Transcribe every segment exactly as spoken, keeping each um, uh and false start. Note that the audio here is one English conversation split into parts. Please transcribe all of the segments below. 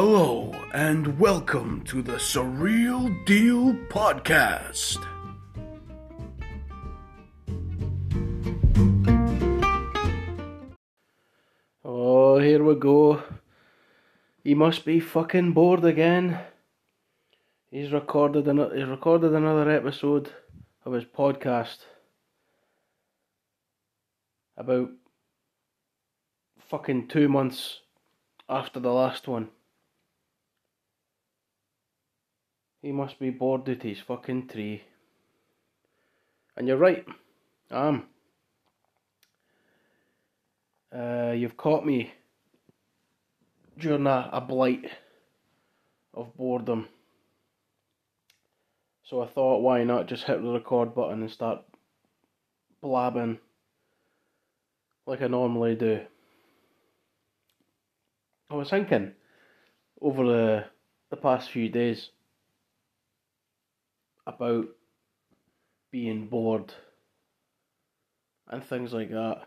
Hello, and welcome to the Surreal Deal Podcast. Oh, here we go. He must be fucking bored again. He's recorded, an- he's recorded another episode of his podcast about fucking two months after the last one. He must be bored at his fucking tree. And you're right. I am. Uh, you've caught me during a, a blight of boredom. So I thought, why not just hit the record button and start blabbing like I normally do. I was thinking over the, the past few days about being bored and things like that,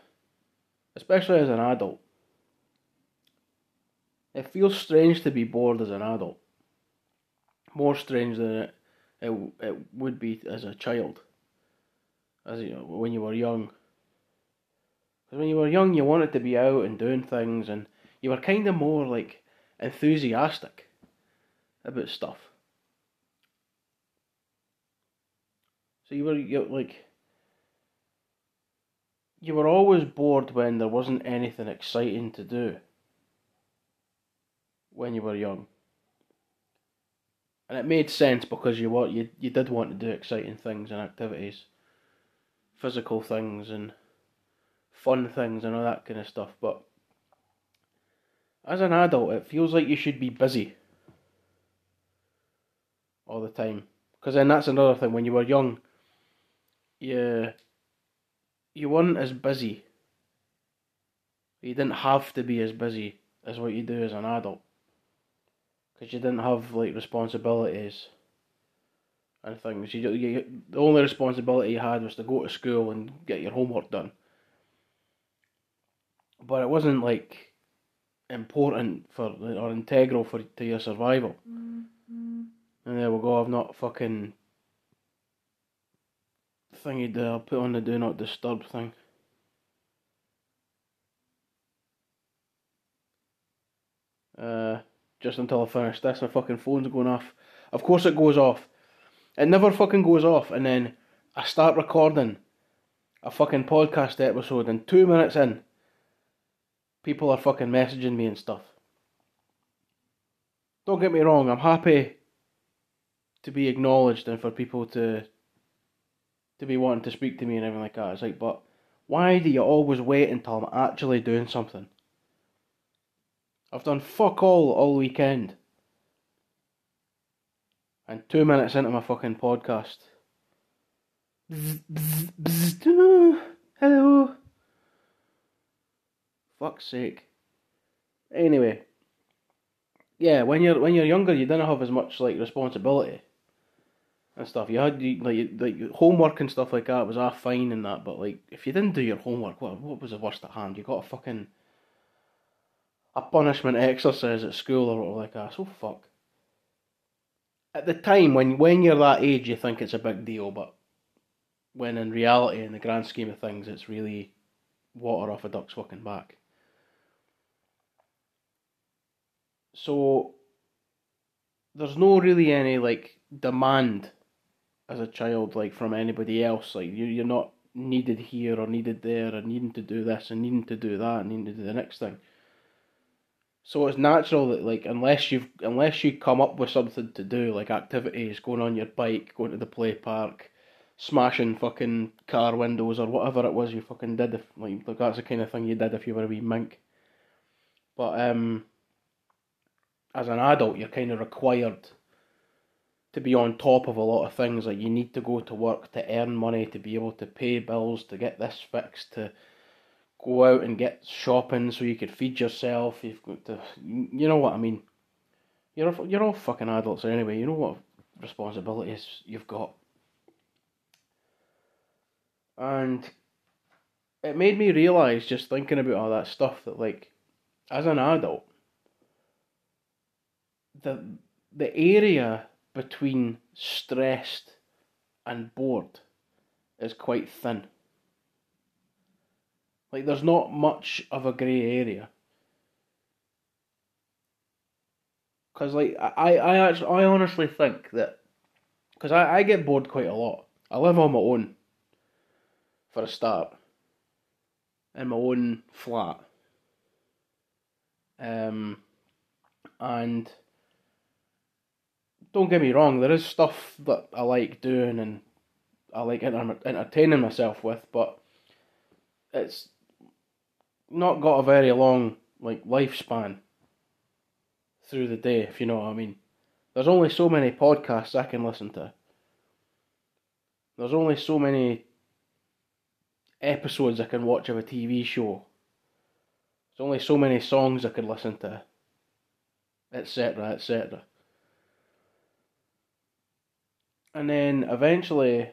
especially as an adult. It feels strange to be bored as an adult, more strange than it it, it would be as a child, as you know, when you were young. Because when you were young, you wanted to be out and doing things, and you were kind of more like enthusiastic about stuff. So you were, you were like, you were always bored when there wasn't anything exciting to do when you were young. And it made sense because you were, you, you did want to do exciting things and activities, physical things and fun things and all that kind of stuff. But as an adult, it feels like you should be busy all the time. Because then that's another thing, when you were young, you, you weren't as busy. You didn't have to be as busy as what you do as an adult, because you didn't have like responsibilities and things. You, you the only responsibility you had was to go to school and get your homework done. But it wasn't like important for or integral for to your survival. Mm-hmm. And there we go, I've not fucking thingy there, I'll put on the do not disturb thing. Uh, just until I finish this, my fucking phone's going off. Of course it goes off. It never fucking goes off, and then I start recording a fucking podcast episode, and two minutes in, people are fucking messaging me and stuff. Don't get me wrong, I'm happy to be acknowledged and for people to to be wanting to speak to me and everything like that. It's like, but why do you always wait until I'm actually doing something? I've done fuck all all weekend, and two minutes into my fucking podcast, bzz, bzz, bzz, oh, hello. Fuck's sake. Anyway, yeah, when you're when you're younger, you didn't have as much like responsibility and stuff. You had you, like, like homework and stuff like that was ah fine and that, but like if you didn't do your homework, what what was the worst at hand? You got a fucking a punishment exercise at school or whatever like that. So fuck. At the time when when you're that age, you think it's a big deal, but when in reality, in the grand scheme of things, it's really water off a duck's fucking back. So there's no really any like demand as a child, like from anybody else, like you, you're not needed here or needed there or needing to do this and needing to do that and needing to do the next thing. So it's natural that like unless you've unless you come up with something to do, like activities, going on your bike, going to the play park, smashing fucking car windows or whatever it was you fucking did, if like, like that's the kind of thing you did if you were a wee mink. But um, as an adult, you're kind of required to be on top of a lot of things. Like you need to go to work to earn money, to be able to pay bills, to get this fixed, to go out and get shopping so you could feed yourself. You've got to, you know what I mean. You're you're all fucking adults anyway. You know what responsibilities you've got. And it made me realise, just thinking about all that stuff, that like as an adult, the the area between stressed and bored is quite thin. Like, there's not much of a grey area. Because, like, I, I, actually, I honestly think that... Because I, I get bored quite a lot. I live on my own, for a start. In my own flat. Um, and... Don't get me wrong, there is stuff that I like doing and I like enter- entertaining myself with, but it's not got a very long, like, lifespan through the day, if you know what I mean. There's only so many podcasts I can listen to. There's only so many episodes I can watch of a T V show. There's only so many songs I can listen to, etc, et cetera. And then eventually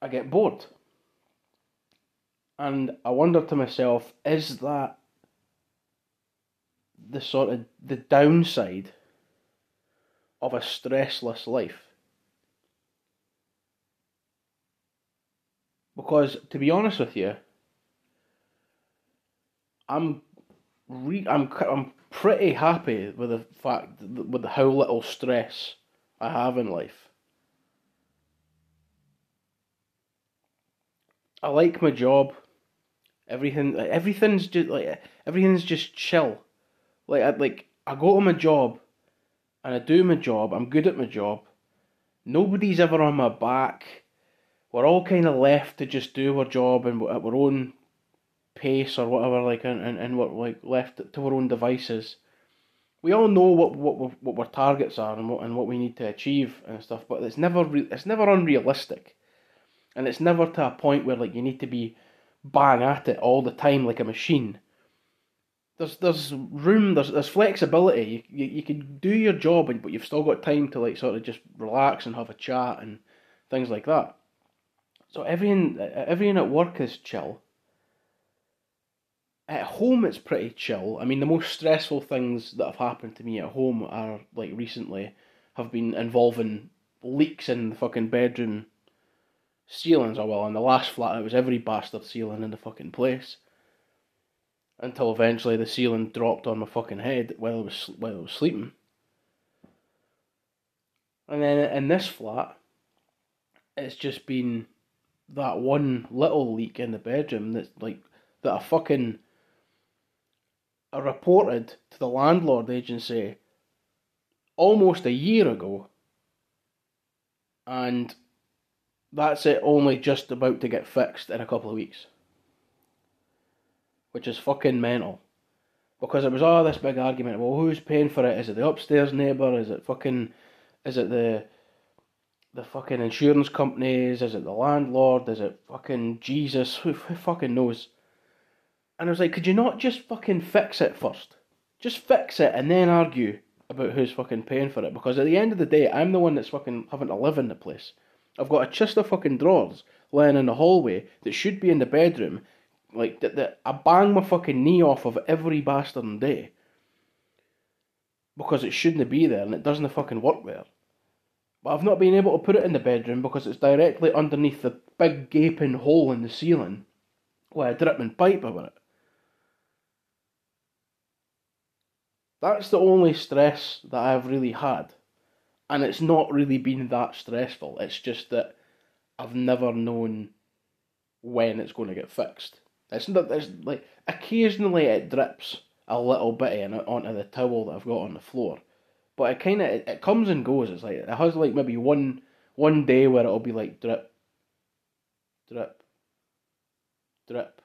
I get bored. And I wonder to myself, is that the sort of the downside of a stressless life? Because, to be honest with you, I'm re- I'm I'm pretty happy with the fact with how little stress I have in life. I like my job. Everything, like, everything's just like everything's just chill. Like I like I go to my job, and I do my job. I'm good at my job. Nobody's ever on my back. We're all kind of left to just do our job and at our own pace or whatever. Like and and, and we're like left to our own devices. We all know what what what our targets are and what and what we need to achieve and stuff. But it's never re- it's never unrealistic. And it's never to a point where, like, you need to be bang at it all the time like a machine. There's there's room, there's there's flexibility. You, you, you can do your job, but you've still got time to, like, sort of just relax and have a chat and things like that. So everything, everything at work is chill. At home it's pretty chill. I mean, the most stressful things that have happened to me at home are, like, recently have been involving leaks in the fucking bedroom ceilings. Oh well, on the last flat it was every bastard ceiling in the fucking place. Until eventually the ceiling dropped on my fucking head while I was while I was sleeping. And then in this flat, it's just been that one little leak in the bedroom that's like that I fucking I reported to the landlord agency almost a year ago. And that's it, only just about to get fixed in a couple of weeks. Which is fucking mental. Because it was all this big argument, well, who's paying for it? Is it the upstairs neighbour? Is it fucking... Is it the... The fucking insurance companies? Is it the landlord? Is it fucking Jesus? Who, who fucking knows? And I was like, could you not just fucking fix it first? Just fix it and then argue about who's fucking paying for it. Because at the end of the day, I'm the one that's fucking having to live in the place. I've got a chest of fucking drawers lying in the hallway that should be in the bedroom, like, that, that I bang my fucking knee off of every bastard day. Because it shouldn't be there and it doesn't fucking work there. But I've not been able to put it in the bedroom because it's directly underneath the big gaping hole in the ceiling with a dripping pipe over it. That's the only stress that I've really had. And it's not really been that stressful. It's just that I've never known when it's going to get fixed. It's not. It's like occasionally it drips a little bit in onto the towel that I've got on the floor, but it kind of it, it comes and goes. It's like it has like maybe one one day where it'll be like drip, drip, drip,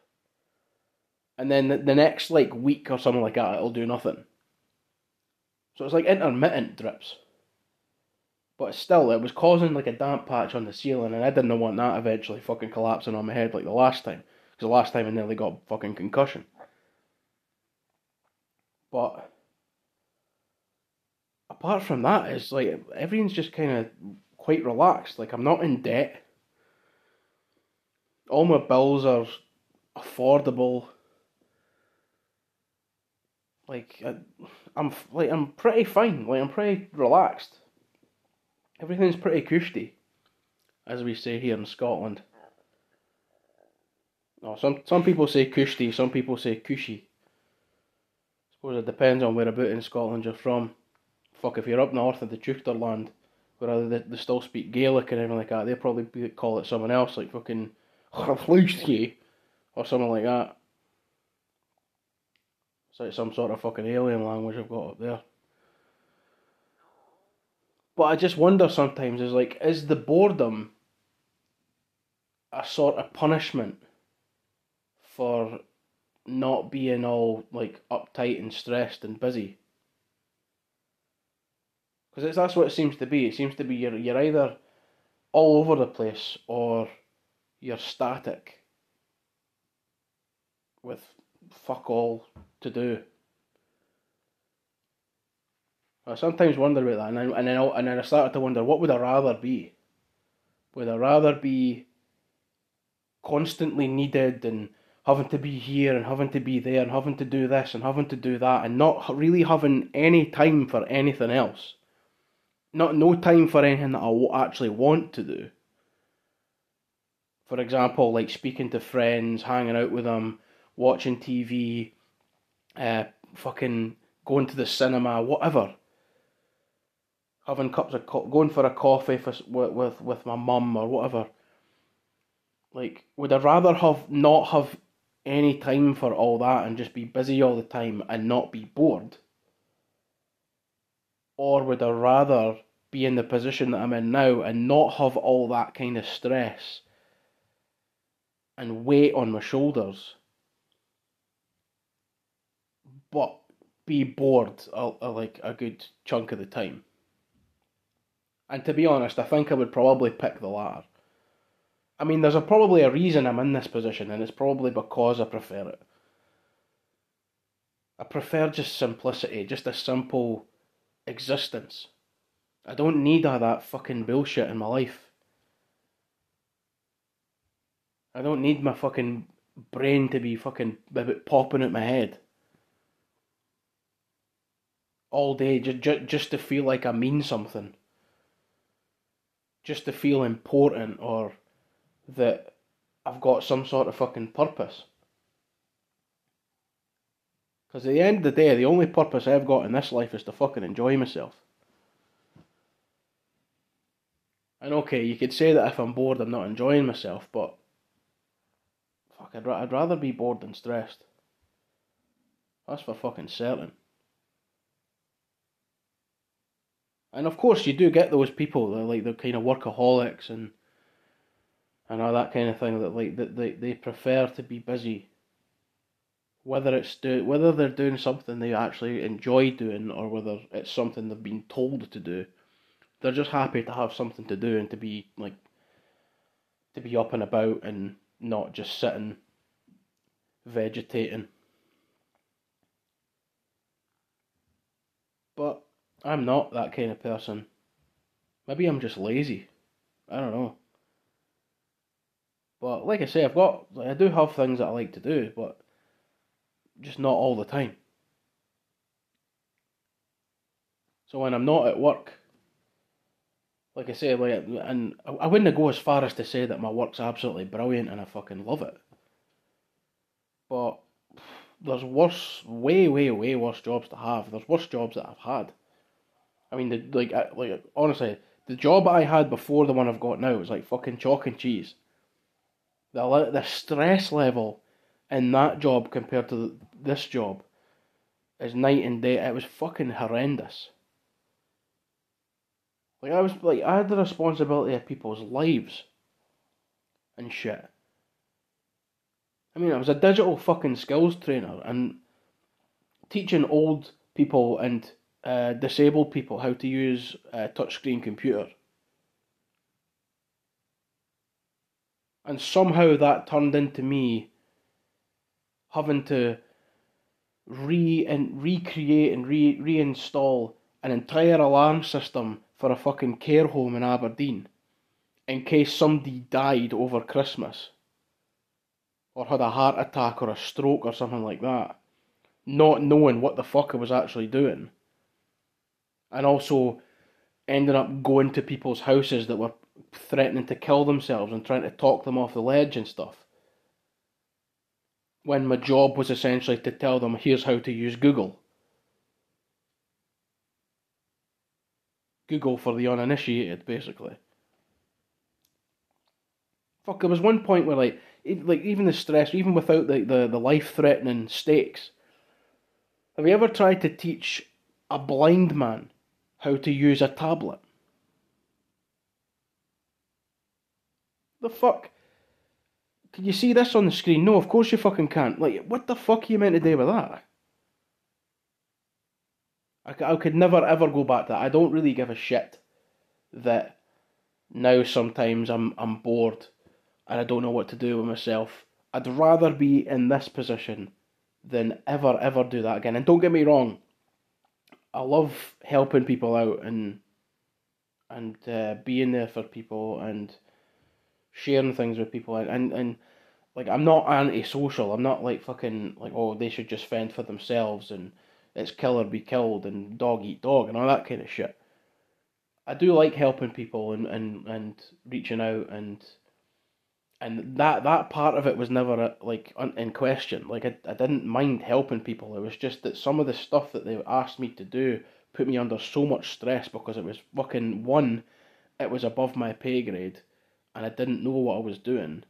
and then the, the next like week or something like that, it'll do nothing. So it's like intermittent drips. But still, it was causing like a damp patch on the ceiling, and I didn't want that eventually fucking collapsing on my head like the last time. Because the last time I nearly got fucking concussion. But apart from that, it's like everything's just kind of quite relaxed. Like, I'm not in debt. All my bills are affordable. Like I, I'm like I'm pretty fine. Like I'm pretty relaxed. Everything's pretty cushy, as we say here in Scotland. No, some some people say cushy, some people say cushy. I suppose it depends on whereabout in Scotland you're from. Fuck, if you're up north of the Tuchterland, where they, they still speak Gaelic and everything like that, they'll probably be, call it something else, like fucking or something like that. It's like some sort of fucking alien language I've got up there. But I just wonder sometimes, is like, is the boredom a sort of punishment for not being all, like, uptight and stressed and busy? Because that's what it seems to be. It seems to be you're, you're either all over the place or you're static with fuck all to do. I sometimes wonder about that, and then, and then and then I started to wonder, what would I rather be? Would I rather be constantly needed and having to be here and having to be there and having to do this and having to do that and not really having any time for anything else? Not no time for anything that I actually want to do. For example, like speaking to friends, hanging out with them, watching T V, uh, fucking going to the cinema, whatever. Having cups of co- going for a coffee for, with with my mum or whatever. Like, would I rather have not have any time for all that and just be busy all the time and not be bored? Or would I rather be in the position that I'm in now and not have all that kind of stress and weight on my shoulders, but be bored a, a, like a good chunk of the time? And to be honest, I think I would probably pick the latter. I mean, there's a, probably a reason I'm in this position, and it's probably because I prefer it. I prefer just simplicity, just a simple existence. I don't need all that fucking bullshit in my life. I don't need my fucking brain to be fucking popping at my head all day just, just, just to feel like I mean something. Just to feel important or that I've got some sort of fucking purpose. Because at the end of the day, the only purpose I've got in this life is to fucking enjoy myself. And okay, you could say that if I'm bored I'm not enjoying myself, but fuck, I'd, ra- I'd rather be bored than stressed. That's for fucking certain. And of course you do get those people that are like, they're kind of workaholics and and all that kind of thing, that like that they, they prefer to be busy. Whether it's do whether they're doing something they actually enjoy doing or whether it's something they've been told to do, they're just happy to have something to do and to be like to be up and about and not just sitting vegetating. But I'm not that kind of person. Maybe I'm just lazy. I don't know. But like I say, I've got, like, I do have things that I like to do, but just not all the time. So when I'm not at work, like I say, like, and I wouldn't go as far as to say that my work's absolutely brilliant and I fucking love it. But there's worse, way, way, way worse jobs to have. There's worse jobs that I've had. I mean, the, like, I, like honestly, the job I had before the one I've got now was like fucking chalk and cheese. The the stress level in that job compared to the, this job is night and day. It was fucking horrendous. Like I was like I had the responsibility of people's lives and shit. I mean, I was a digital fucking skills trainer and teaching old people and Uh, disabled people how to use a touchscreen computer. And somehow that turned into me having to re and recreate and re reinstall an entire alarm system for a fucking care home in Aberdeen in case somebody died over Christmas or had a heart attack or a stroke or something like that. not knowing what the fuck I was actually doing. And also ending up going to people's houses that were threatening to kill themselves and trying to talk them off the ledge and stuff. When my job was essentially to tell them, here's how to use Google. Google for the uninitiated, basically. Fuck, there was one point where, like, like even the stress, even without the, the, the life-threatening stakes, have you ever tried to teach a blind man how to use a tablet? The fuck? Can you see this on the screen? No, of course you fucking can't. Like, what the fuck are you meant to do with that? I, I could never ever go back to that. I don't really give a shit that now sometimes I'm I'm bored and I don't know what to do with myself. I'd rather be in this position than ever, ever do that again. And don't get me wrong, I love helping people out and and uh, being there for people and sharing things with people and, and, and like, I'm not anti-social. I'm not like fucking like, oh, they should just fend for themselves and it's kill or be killed and dog eat dog and all that kind of shit. I do like helping people and, and, and reaching out and and that, that part of it was never like in question. Like I, I didn't mind helping people. It was just that some of the stuff that they asked me to do put me under so much stress because it was fucking, one, it was above my pay grade and I didn't know what I was doing,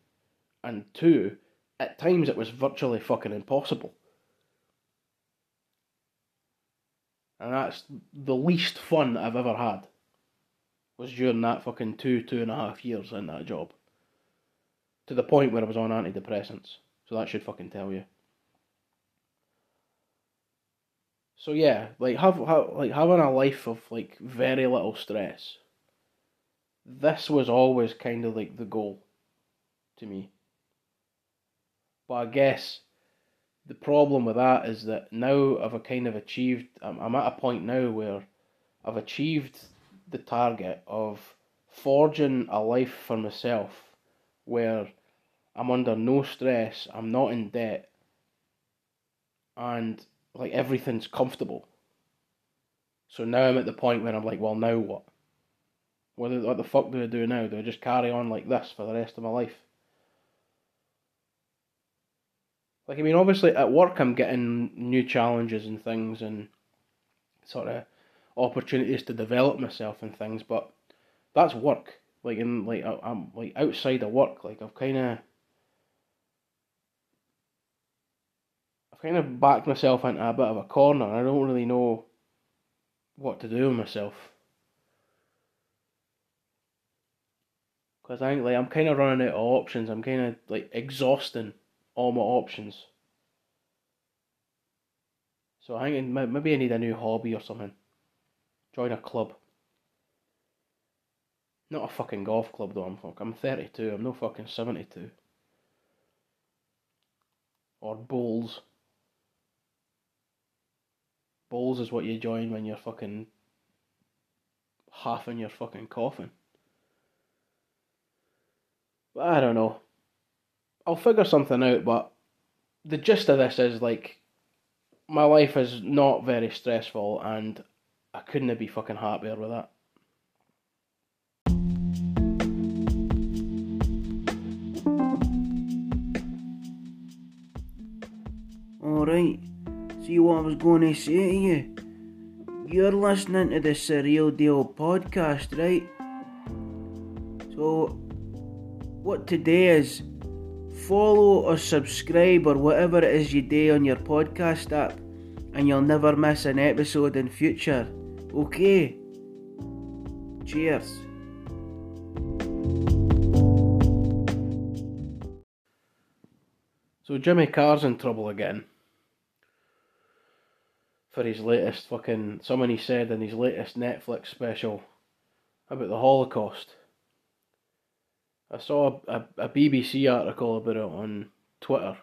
and two, at times it was virtually fucking impossible. And that's the least fun I've ever had, was during that fucking two, two and a half years in that job. To the point where I was on antidepressants. So that should fucking tell you. So yeah, like, have, have, like having a life of like very little stress. This was always kind of like the goal to me. But I guess the problem with that is that now I've kind of achieved, I'm, I'm at a point now where I've achieved the target of forging a life for myself where I'm under no stress, I'm not in debt, and like everything's comfortable. So now I'm at the point where I'm like, well, now what? What the, what the fuck do I do now? Do I just carry on like this for the rest of my life? Like, I mean, obviously at work I'm getting new challenges and things and sort of opportunities to develop myself and things, but that's work. Like, in like I'm like outside of work, like I've kind of I've kind of backed myself into a bit of a corner. I don't really know what to do with myself because I think like I'm kind of running out of options. I'm kind of like exhausting all my options. So I think maybe I need a new hobby or something. Join a club. Not a fucking golf club though. I'm fuck. I'm thirty-two. I'm no fucking seventy-two. Or bowls. Bowls is what you join when you're fucking half in your fucking coffin. But I don't know. I'll figure something out, but the gist of this is, like, my life is not very stressful, and I couldn't be fucking happier with that. Alright, see what I was going to say to you. You're listening to the Surreal Deal Podcast, right? So, what today is... follow or subscribe or whatever it is you do on your podcast app, and you'll never miss an episode in future. Okay? Cheers. So Jimmy Carr's in trouble again for his latest fucking, something he said in his latest Netflix special about the Holocaust. I saw a, a, a B B C article about it on Twitter.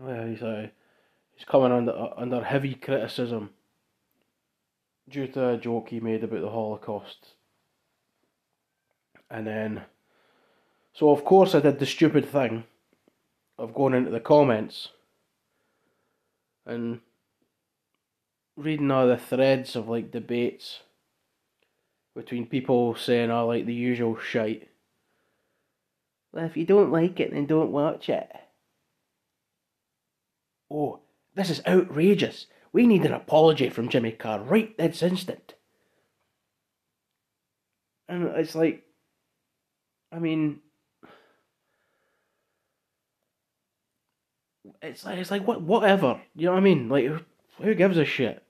Well, he's, uh, he's coming under uh, under heavy criticism due to a joke he made about the Holocaust. And then, so of course I did the stupid thing of going into the comments and reading all the threads of like debates between people saying all like the usual shite. Well, if you don't like it, then don't watch it. Oh, this is outrageous. We need an apology from Jimmy Carr right this instant. And it's like, I mean, it's like, it's like what, whatever, you know what I mean? Like, who, who gives a shit?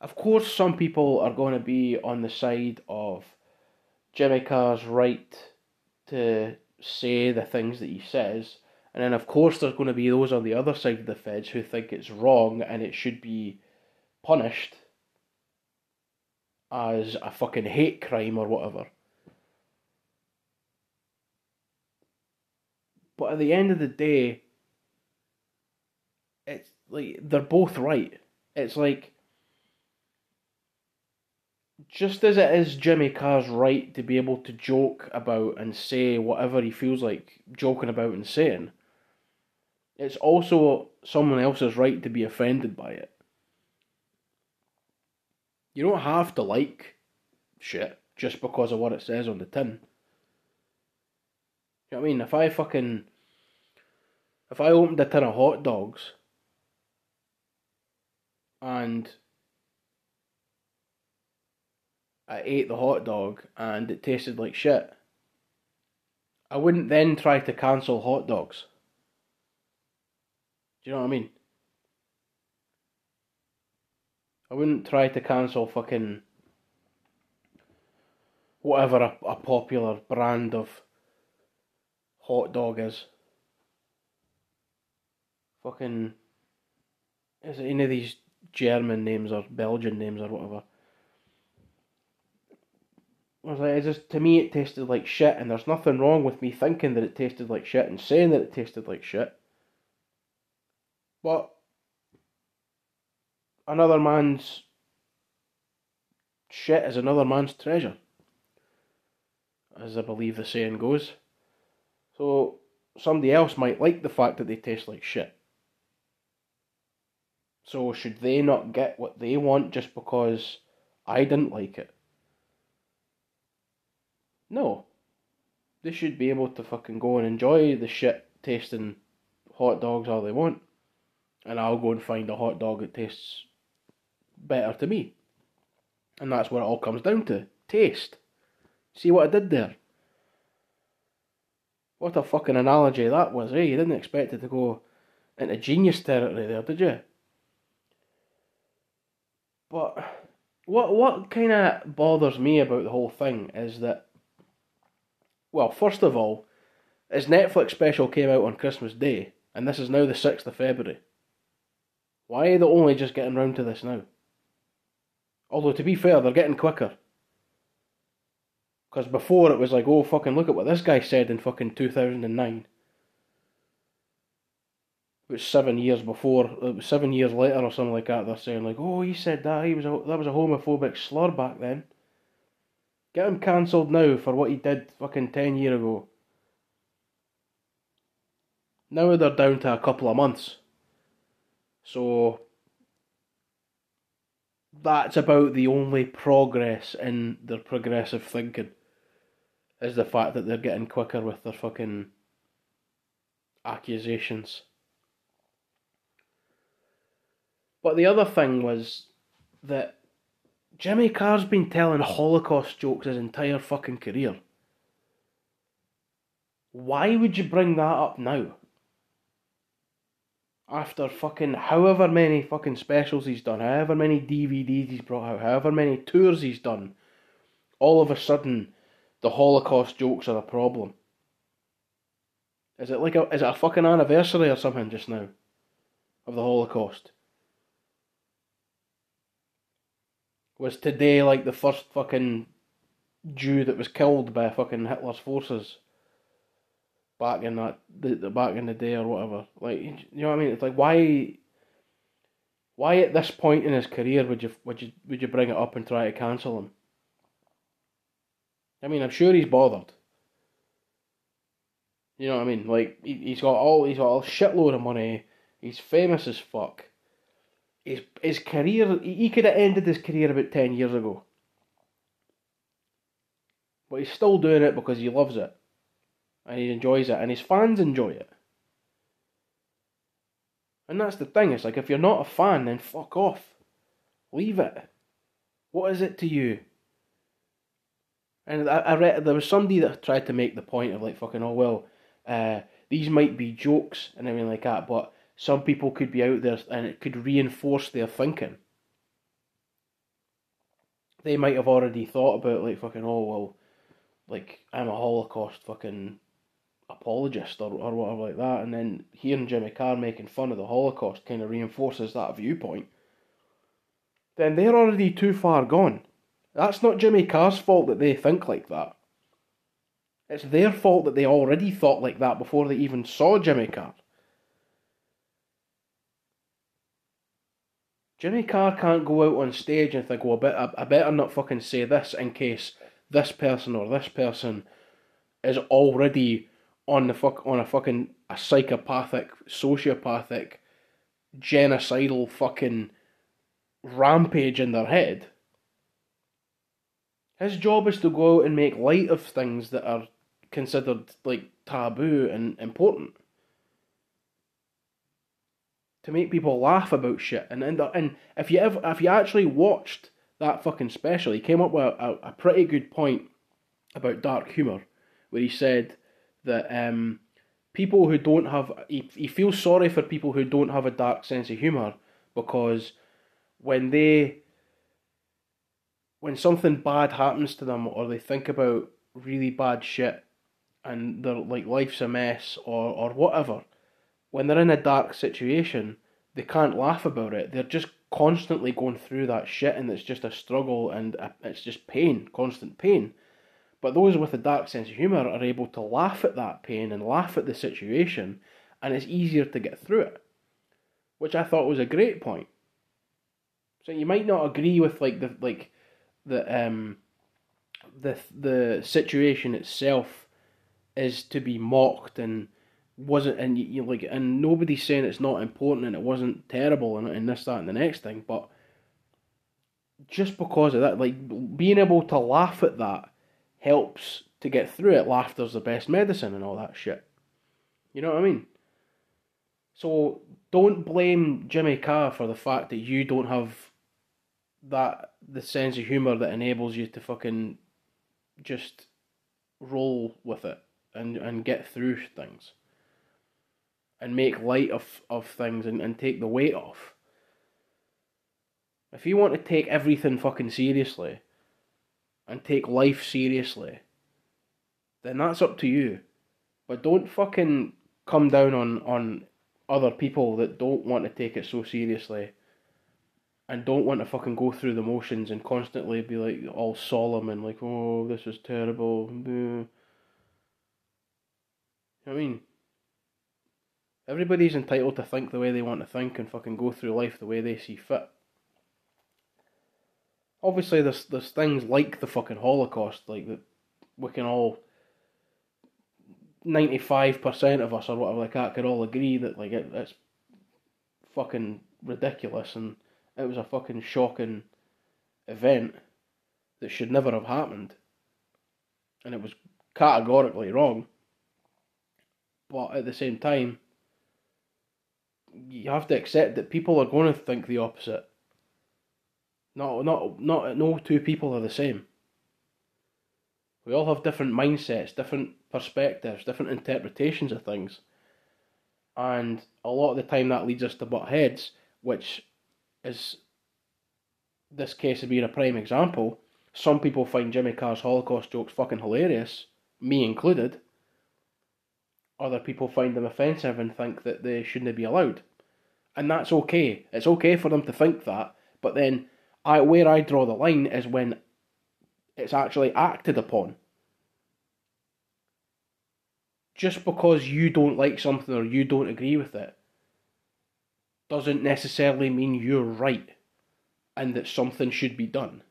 Of course, some people are going to be on the side of Jimmy Carr's right to say the things that he says. And then, of course, there's going to be those on the other side of the fence who think it's wrong and it should be punished as a fucking hate crime or whatever. But at the end of the day, it's like, they're both right. It's like, just as it is Jimmy Carr's right to be able to joke about and say whatever he feels like joking about and saying, it's also someone else's right to be offended by it. You don't have to like shit just because of what it says on the tin. You know what I mean? If I fucking... If I opened a tin of hot dogs and I ate the hot dog and it tasted like shit, I wouldn't then try to cancel hot dogs. Do you know what I mean? I wouldn't try to cancel fucking whatever a, a popular brand of hot dog is. Fucking, is it any of these German names or Belgian names or whatever? I was like, it just, to me it tasted like shit, and there's nothing wrong with me thinking that it tasted like shit and saying that it tasted like shit. But another man's shit is another man's treasure, as I believe the saying goes. So somebody else might like the fact that they taste like shit. So should they not get what they want just because I didn't like it? No. They should be able to fucking go and enjoy the shit tasting hot dogs all they want. And I'll go and find a hot dog that tastes better to me. And that's what it all comes down to. Taste. See what I did there? What a fucking analogy that was, eh? You didn't expect it to go into genius territory there, did you? But what what kind of bothers me about the whole thing is that, well, first of all, his Netflix special came out on Christmas Day, and this is now the sixth of February. Why are they only just getting round to this now? Although, to be fair, they're getting quicker. Because before it was like, oh, fucking look at what this guy said in fucking two thousand nine. It was seven years before, it was seven years later or something like that, they're saying like, oh, he said that, he was a, that was a homophobic slur back then. Get him cancelled now for what he did fucking ten years ago. Now they're down to a couple of months. So that's about the only progress in their progressive thinking, is the fact that they're getting quicker with their fucking accusations. But the other thing was that Jimmy Carr's been telling Holocaust jokes his entire fucking career. Why would you bring that up now? After fucking however many fucking specials he's done, however many D V Ds he's brought out, however many tours he's done, all of a sudden the Holocaust jokes are a problem. Is it like a, is it a fucking anniversary or something just now of the Holocaust? Was today like the first fucking Jew that was killed by fucking Hitler's forces back in that the, the back in the day or whatever? Like, you know what I mean? It's like, why why at this point in his career would you would you would you bring it up and try to cancel him? I mean, I'm sure he's bothered. You know what I mean? Like he, he's got all he's got a shitload of money. He's famous as fuck. His, his career, he could have ended his career about ten years ago. But he's still doing it because he loves it. And he enjoys it. And his fans enjoy it. And that's the thing. It's like, if you're not a fan, then fuck off. Leave it. What is it to you? And I, I read, there was somebody that tried to make the point of like, fucking, oh well, uh, these might be jokes and everything like that, but some people could be out there and it could reinforce their thinking. They might have already thought about like, fucking, oh well, like, I'm a Holocaust fucking apologist or, or whatever like that, and then hearing Jimmy Carr making fun of the Holocaust kind of reinforces that viewpoint. Then they're already too far gone. That's not Jimmy Carr's fault that they think like that. It's their fault that they already thought like that before they even saw Jimmy Carr. Jimmy Carr can't go out on stage and think, well, I better not fucking say this in case this person or this person is already on the fuck on a fucking a psychopathic, sociopathic, genocidal fucking rampage in their head. His job is to go out and make light of things that are considered like taboo and important. To make people laugh about shit. And and, and if you ever, if you actually watched that fucking special, he came up with a, a pretty good point about dark humour, where he said that um, people who don't have... He, he feels sorry for people who don't have a dark sense of humour, because when they... when something bad happens to them, or they think about really bad shit and they're like, life's a mess or, or whatever, when they're in a dark situation, they can't laugh about it. They're just constantly going through that shit, and it's just a struggle, and a, it's just pain, constant pain. But those with a dark sense of humour are able to laugh at that pain and laugh at the situation, and it's easier to get through it, which I thought was a great point. So you might not agree with like the... like. That um, the the situation itself is to be mocked and wasn't, and you know, like, and nobody's saying it's not important and it wasn't terrible and, and this, that, and the next thing, but just because of that, like, being able to laugh at that helps to get through it. Laughter's the best medicine and all that shit. You know what I mean? So don't blame Jimmy Carr for the fact that you don't have that the sense of humour that enables you to fucking just roll with it and, and get through things and make light of, of things and, and take the weight off. If you want to take everything fucking seriously and take life seriously, then that's up to you. But don't fucking come down on, on other people that don't want to take it so seriously and don't want to fucking go through the motions and constantly be like all solemn and like, oh, this is terrible. You know what I mean? Everybody's entitled to think the way they want to think and fucking go through life the way they see fit. Obviously there's, there's things like the fucking Holocaust, like that we can all, ninety-five percent of us or whatever like that, could all agree that like it, it's fucking ridiculous and it was a fucking shocking event that should never have happened. And it was categorically wrong. But at the same time, you have to accept that people are going to think the opposite. Not, not, not, no two people are the same. We all have different mindsets, different perspectives, different interpretations of things. And a lot of the time that leads us to butt heads, which... is this case of being a prime example. Some people find Jimmy Carr's Holocaust jokes fucking hilarious, me included. Other people find them offensive and think that they shouldn't be allowed. And that's okay. It's okay for them to think that, but then I where I draw the line is when it's actually acted upon. Just because you don't like something or you don't agree with it doesn't necessarily mean you're right and that something should be done.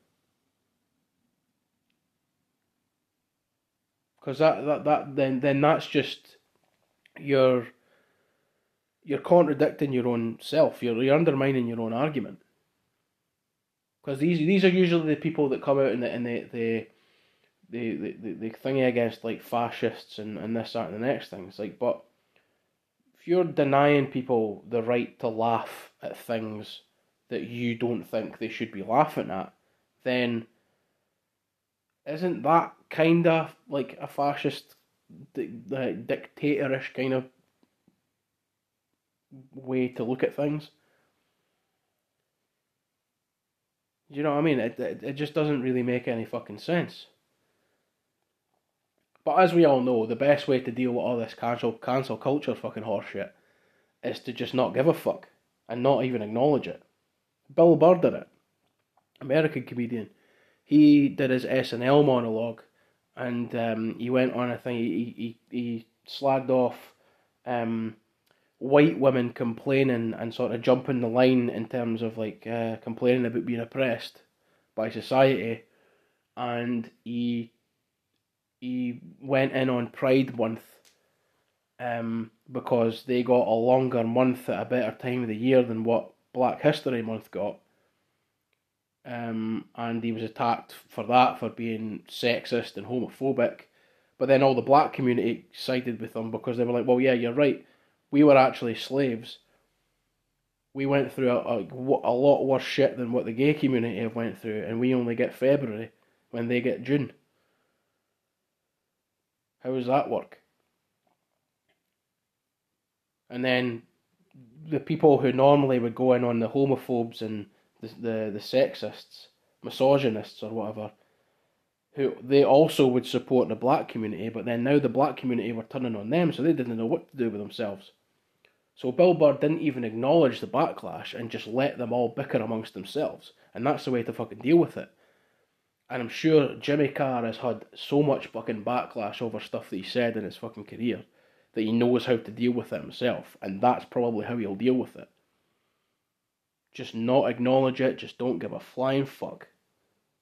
Because that, that, that then then that's just your you're contradicting your own self. You're, you're undermining your own argument. Because these these are usually the people that come out and the and the the the, the, the, the thingy against like fascists and, and this, that and the next thing. It's like, but if you're denying people the right to laugh at things that you don't think they should be laughing at, then isn't that kind of like a fascist, di- like dictatorish kind of way to look at things? You know what I mean? It, it, it just doesn't really make any fucking sense. But as we all know, the best way to deal with all this cancel cancel culture fucking horseshit is to just not give a fuck and not even acknowledge it. Bill Burr did it. American comedian. He did his S N L monologue, and um, he went on, I think, he, he, he slagged off um, white women complaining and sort of jumping the line in terms of, like, uh, complaining about being oppressed by society, and he he went in on Pride Month um, because they got a longer month at a better time of the year than what Black History Month got. Um, and he was attacked for that, for being sexist and homophobic. But then all the black community sided with him because they were like, well, yeah, you're right. We were actually slaves. We went through a, a, a lot worse shit than what the gay community have went through, and we only get February when they get June. How does that work? And then the people who normally would go in on the homophobes and The, the the sexists, misogynists or whatever, who they also would support the black community, but then now the black community were turning on them, so they didn't know what to do with themselves. So Bill Burr didn't even acknowledge the backlash and just let them all bicker amongst themselves, and that's the way to fucking deal with it. And I'm sure Jimmy Carr has had so much fucking backlash over stuff that he said in his fucking career that he knows how to deal with it himself, and that's probably how he'll deal with it. Just not acknowledge it, just don't give a flying fuck.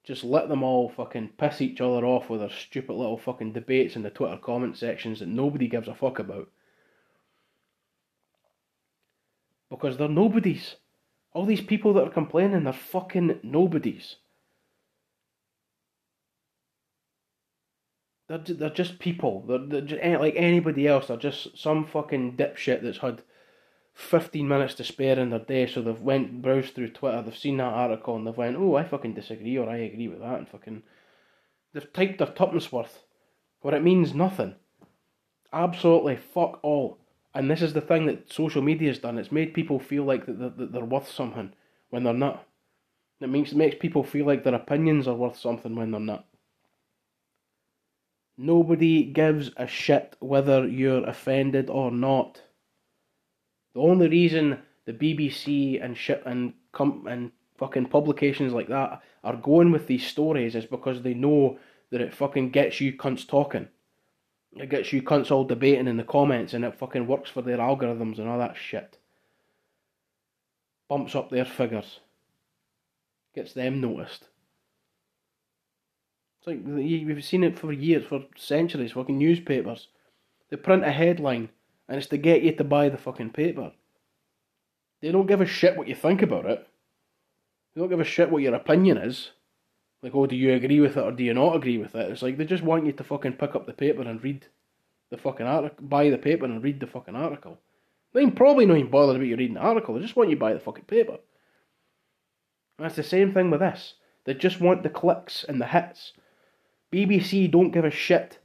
Just let them all fucking piss each other off with their stupid little fucking debates in the Twitter comment sections that nobody gives a fuck about. Because they're nobodies. All these people that are complaining, they're fucking nobodies. They're, they're just people. They're, they're just, like anybody else, they're just some fucking dipshit that's had fifteen minutes to spare in their day, so they've went browsed through Twitter, they've seen that article and they've went, oh, I fucking disagree or I agree with that, and fucking they've typed their tuppence worth where it means nothing, absolutely fuck all. And this is the thing that social media's done. It's made people feel like that they're, that they're worth something when they're not. It makes, it makes people feel like their opinions are worth something when they're not. Nobody gives a shit whether you're offended or not. The only reason the B B C and shit and com- and fucking publications like that are going with these stories is because they know that it fucking gets you cunts talking. It gets you cunts all debating in the comments, and it fucking works for their algorithms and all that shit. Bumps up their figures. Gets them noticed. It's like, we've seen it for years, for centuries, fucking newspapers. They print a headline, and it's to get you to buy the fucking paper. They don't give a shit what you think about it. They don't give a shit what your opinion is. Like, oh, do you agree with it or do you not agree with it? It's like, they just want you to fucking pick up the paper and read the fucking article. Buy the paper and read the fucking article. They ain't probably not even bothered about you reading the article. They just want you to buy the fucking paper. And that's the same thing with this. They just want the clicks and the hits. B B C don't give a shit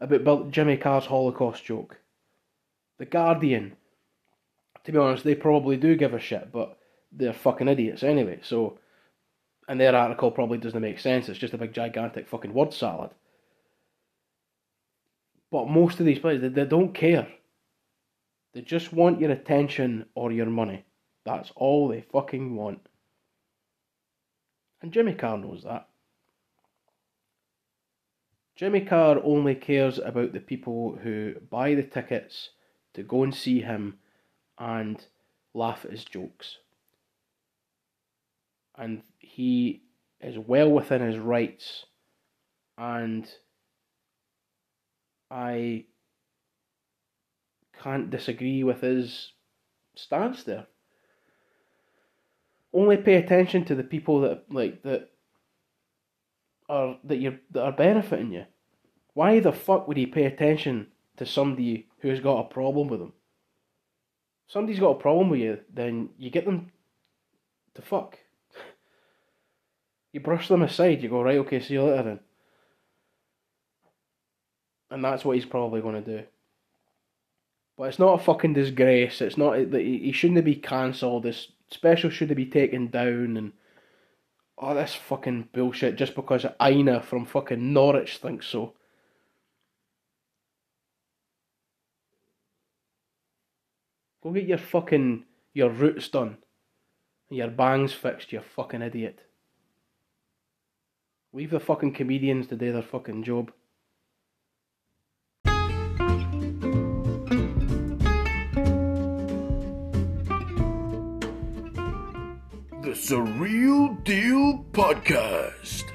about Bill- Jimmy Carr's Holocaust joke. The Guardian, to be honest, they probably do give a shit, but they're fucking idiots anyway, so, and their article probably doesn't make sense, it's just a big gigantic fucking word salad. But most of these players, they, they don't care. They just want your attention or your money. That's all they fucking want. And Jimmy Carr knows that. Jimmy Carr only cares about the people who buy the tickets to go and see him and laugh at his jokes. And he is well within his rights, and I can't disagree with his stance there. Only pay attention to the people that like that are that you're that are benefiting you. Why the fuck would he pay attention to somebody who's got a problem with them? If somebody's got a problem with you, then you get them to fuck. You brush them aside, you go, right, okay, see you later then. And that's what he's probably going to do. But it's not a fucking disgrace. It's not that he shouldn't be cancelled. This special shouldn't be taken down. And all this fucking bullshit just because Ina from fucking Norwich thinks so. Go get your fucking, your roots done. And your bangs fixed, you fucking idiot. Leave the fucking comedians to do their fucking job. The Surreal Deal Podcast.